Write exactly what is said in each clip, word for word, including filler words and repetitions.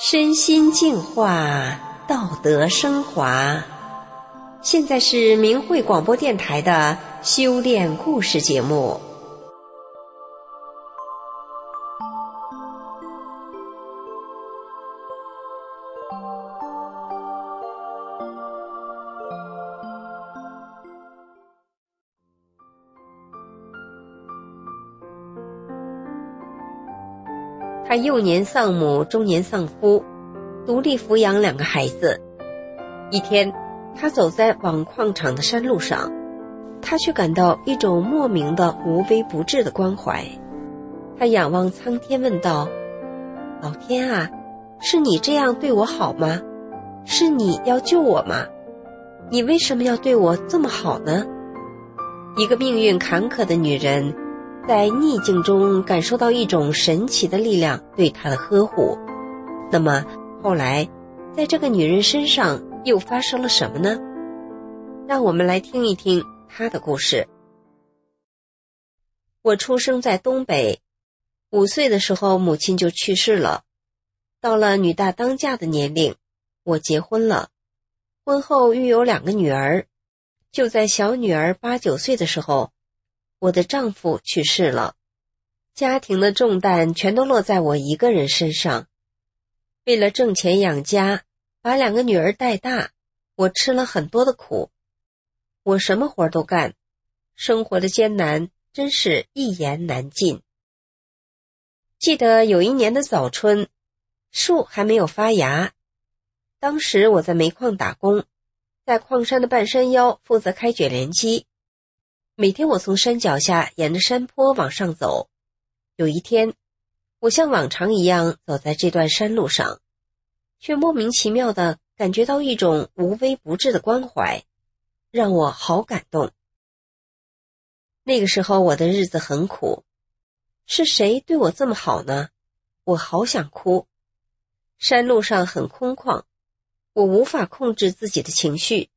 身心净化，道德升华。现在是明慧广播电台的修炼故事节目。他幼年丧母，中年丧夫，独立抚养两个孩子。一天，他走在往矿场的山路上，他却感到一种莫名的无微不至的关怀。他仰望苍天问道：老天啊，是你这样对我好吗？是你要救我吗？你为什么要对我这么好呢？一个命运坎坷的女人在逆境中感受到一种神奇的力量对她的呵护。那么后来在这个女人身上又发生了什么呢？让我们来听一听她的故事。我出生在东北，五岁的时候母亲就去世了。到了女大当嫁的年龄，我结婚了。婚后育有两个女儿，就在小女儿八九岁的时候，我的丈夫去世了，家庭的重担全都落在我一个人身上。为了挣钱养家，把两个女儿带大，我吃了很多的苦。我什么活都干，生活的艰难真是一言难尽。记得有一年的早春，树还没有发芽，当时我在煤矿打工，在矿山的半山腰负责开卷帘机。每天我从山脚下沿着山坡往上走，有一天，我像往常一样走在这段山路上，却莫名其妙地感觉到一种无微不至的关怀，让我好感动。那个时候我的日子很苦，是谁对我这么好呢？我好想哭。山路上很空旷，我无法控制自己的情绪，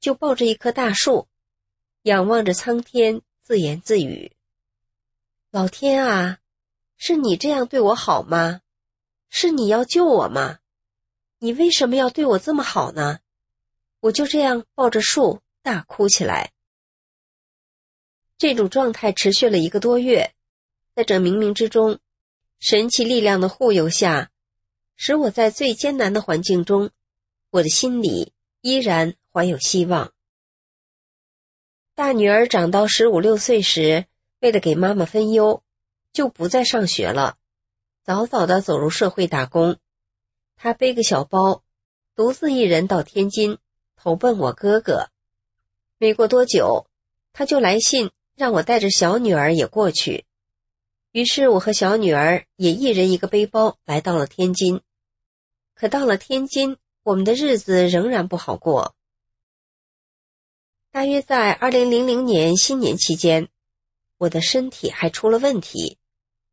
就抱着一棵大树，仰望着苍天，自言自语：老天啊，是你这样对我好吗？是你要救我吗？你为什么要对我这么好呢？我就这样抱着树大哭起来。这种状态持续了一个多月，在这冥冥之中，神奇力量的护佑下，使我在最艰难的环境中，我的心里依然怀有希望。大女儿长到十五六岁时，为了给妈妈分忧，就不再上学了，早早地走入社会打工。她背个小包，独自一人到天津投奔我哥哥。没过多久，她就来信让我带着小女儿也过去。于是我和小女儿也一人一个背包来到了天津。可到了天津，我们的日子仍然不好过。大约在二零零零年新年期间，我的身体还出了问题，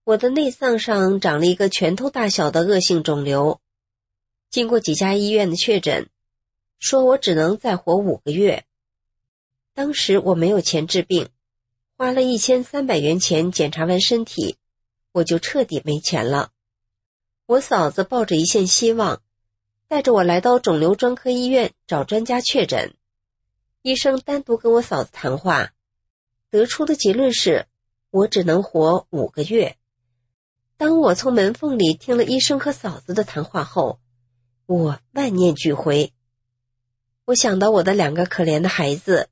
我的内脏上长了一个拳头大小的恶性肿瘤。经过几家医院的确诊，说我只能再活五个月。当时我没有钱治病，花了一千三百元钱检查完身体，我就彻底没钱了。我嫂子抱着一线希望，带着我来到肿瘤专科医院找专家确诊。医生单独跟我嫂子谈话，得出的结论是我只能活五个月。当我从门缝里听了医生和嫂子的谈话后，我万念俱灰。我想到我的两个可怜的孩子，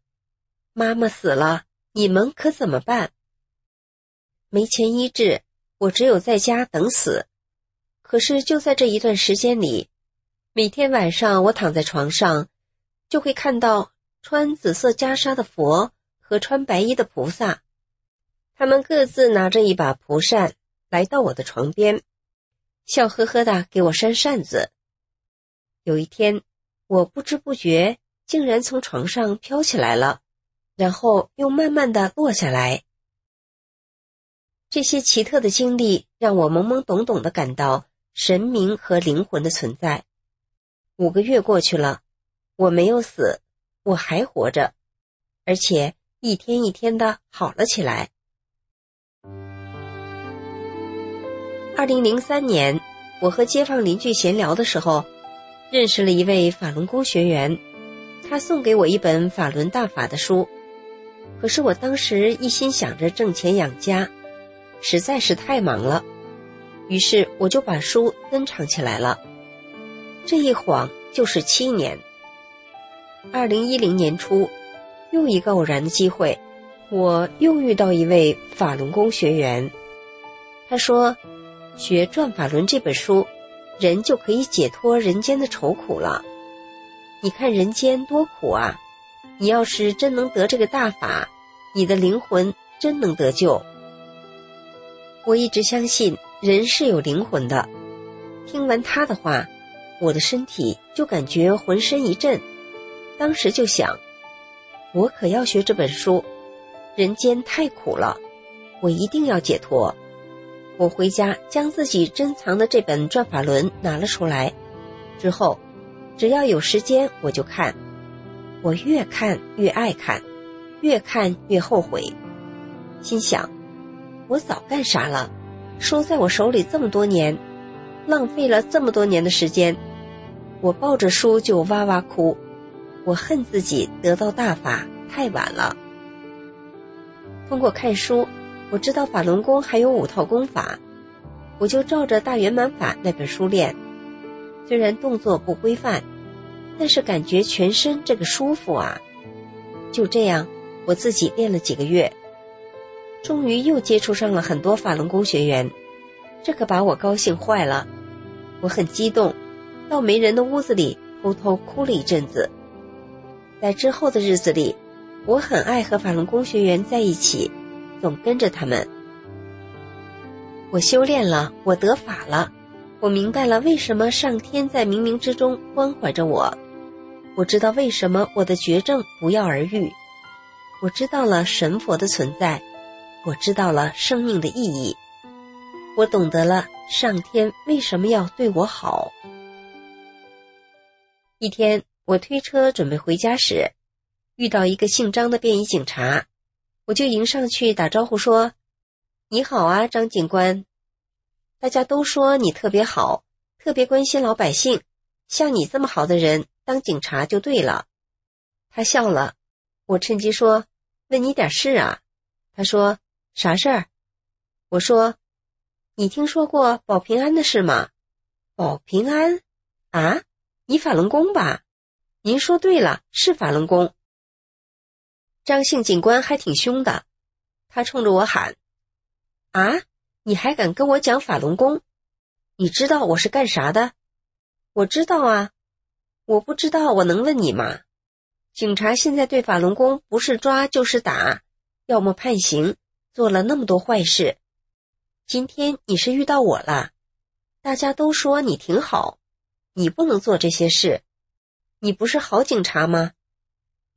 妈妈死了，你们可怎么办？没钱医治，我只有在家等死。可是就在这一段时间里，每天晚上我躺在床上，就会看到穿紫色袈裟的佛和穿白衣的菩萨，他们各自拿着一把蒲扇来到我的床边，笑呵呵地给我扇扇子。有一天，我不知不觉竟然从床上飘起来了，然后又慢慢地落下来。这些奇特的经历让我懵懵懂懂地感到神明和灵魂的存在。五个月过去了，我没有死，我还活着，而且一天一天的好了起来。二零零三年，我和街坊邻居闲聊的时候，认识了一位法轮功学员，他送给我一本法轮大法的书。可是我当时一心想着挣钱养家，实在是太忙了，于是我就把书珍藏起来了。这一晃就是七年。二零一零年初，又一个偶然的机会，我又遇到一位法轮功学员。他说，学《转法轮》这本书，人就可以解脱人间的愁苦了。你看人间多苦啊，你要是真能得这个大法，你的灵魂真能得救。我一直相信人是有灵魂的，听完他的话，我的身体就感觉浑身一震，当时就想，我可要学这本书，人间太苦了，我一定要解脱。我回家将自己珍藏的这本《转法轮》拿了出来，之后只要有时间我就看，我越看越爱看，越看越后悔，心想我早干啥了，收在我手里这么多年，浪费了这么多年的时间。我抱着书就哇哇哭，我恨自己得到大法太晚了。通过看书，我知道法轮功还有五套功法，我就照着大圆满法那本书练，虽然动作不规范，但是感觉全身这个舒服啊。就这样我自己练了几个月，终于又接触上了很多法轮功学员，这可把我高兴坏了。我很激动，到没人的屋子里偷偷哭了一阵子。在之后的日子里，我很爱和法轮功学员在一起，总跟着他们。我修炼了，我得法了，我明白了为什么上天在冥冥之中关怀着我，我知道为什么我的绝症不药而愈，我知道了神佛的存在，我知道了生命的意义，我懂得了上天为什么要对我好。一天，我推车准备回家时，遇到一个姓张的便衣警察，我就迎上去打招呼说，你好啊，张警官，大家都说你特别好，特别关心老百姓，像你这么好的人当警察就对了。他笑了，我趁机说，问你点事啊。他说，啥事儿？我说，你听说过保平安的事吗？保平安？啊，你法轮功吧？您说对了，是法轮功。张姓警官还挺凶的，他冲着我喊，啊，你还敢跟我讲法轮功？你知道我是干啥的？我知道啊，我不知道我能问你吗？警察现在对法轮功不是抓就是打，要么判刑，做了那么多坏事。今天你是遇到我了，大家都说你挺好，你不能做这些事，你不是好警察吗？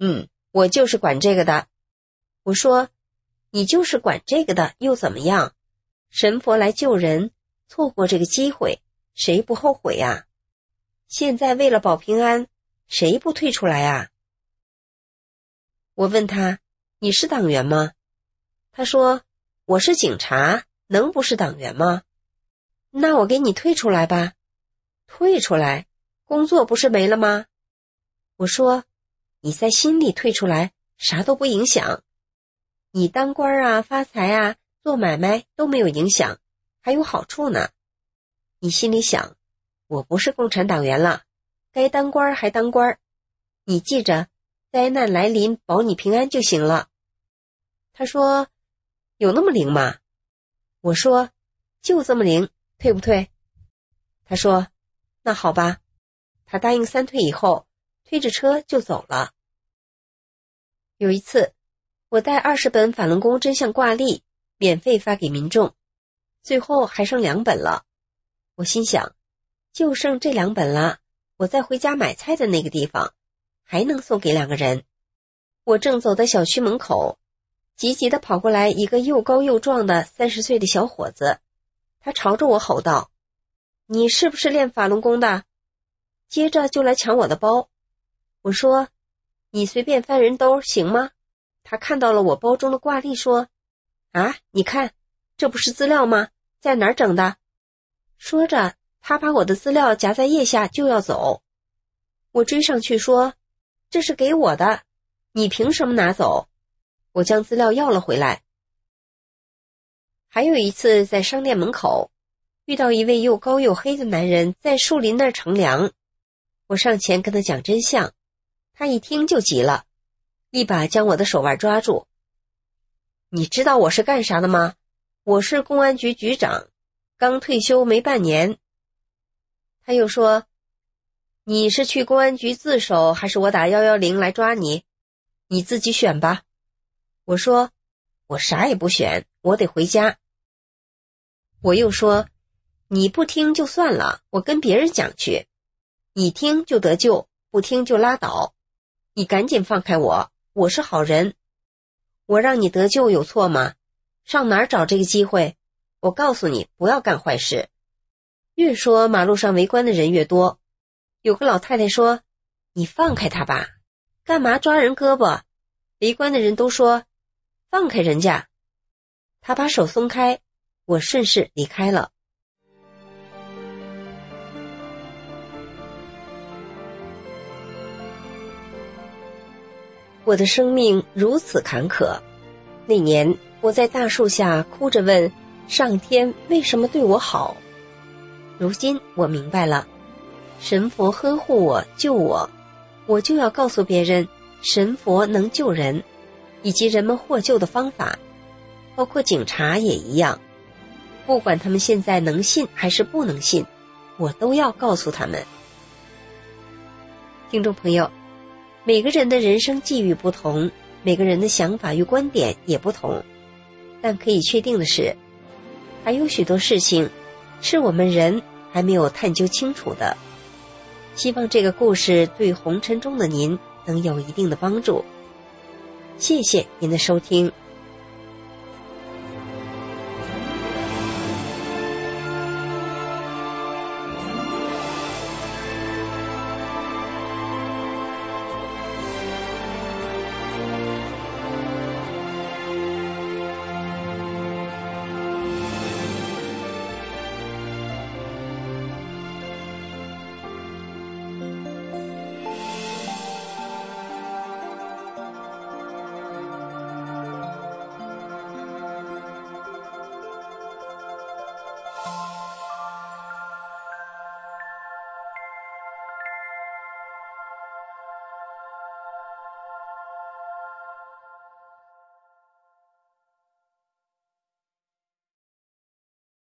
嗯，我就是管这个的。我说，你就是管这个的又怎么样？神佛来救人，错过这个机会，谁不后悔啊？现在为了保平安，谁不退出来啊？我问他，你是党员吗？他说，我是警察，能不是党员吗？那我给你退出来吧。退出来？工作不是没了吗？我说，你在心里退出来，啥都不影响。你当官啊，发财啊，做买卖都没有影响，还有好处呢。你心里想，我不是共产党员了，该当官还当官。你记着，灾难来临，保你平安就行了。他说，有那么灵吗？我说，就这么灵，退不退？他说，那好吧。他答应三退以后，推着车就走了。有一次，我带二十本法轮功真相挂历免费发给民众，最后还剩两本了。我心想，就剩这两本了，我在回家买菜的那个地方还能送给两个人。我正走在小区门口，急急地跑过来一个又高又壮的三十岁的小伙子，他朝着我吼道，你是不是练法轮功的？接着就来抢我的包。我说，你随便翻人兜行吗？他看到了我包中的挂历，说：“啊，你看，这不是资料吗？在哪儿整的？”说着，他把我的资料夹在腋下就要走。我追上去说：“这是给我的，你凭什么拿走？”我将资料要了回来。还有一次在商店门口，遇到一位又高又黑的男人在树林那儿乘凉，我上前跟他讲真相，他一听就急了，一把将我的手腕抓住。“你知道我是干啥的吗？我是公安局局长，刚退休没半年。”他又说：“你是去公安局自首，还是我打一一零来抓你？你自己选吧。”我说：“我啥也不选，我得回家。”我又说：“你不听就算了，我跟别人讲去。你听就得救，不听就拉倒。你赶紧放开我，我是好人。我让你得救有错吗？上哪儿找这个机会？我告诉你，不要干坏事。”越说，马路上围观的人越多。有个老太太说：“你放开他吧，干嘛抓人胳膊？”围观的人都说：“放开人家。”他把手松开，我顺势离开了。我的生命如此坎坷。那年我在大树下哭着问上天为什么对我好。如今我明白了，神佛呵护我救我，我就要告诉别人神佛能救人，以及人们获救的方法，包括警察也一样。不管他们现在能信还是不能信，我都要告诉他们。听众朋友，每个人的人生际遇不同，每个人的想法与观点也不同，但可以确定的是，还有许多事情是我们人还没有探究清楚的。希望这个故事对红尘中的您能有一定的帮助。谢谢您的收听。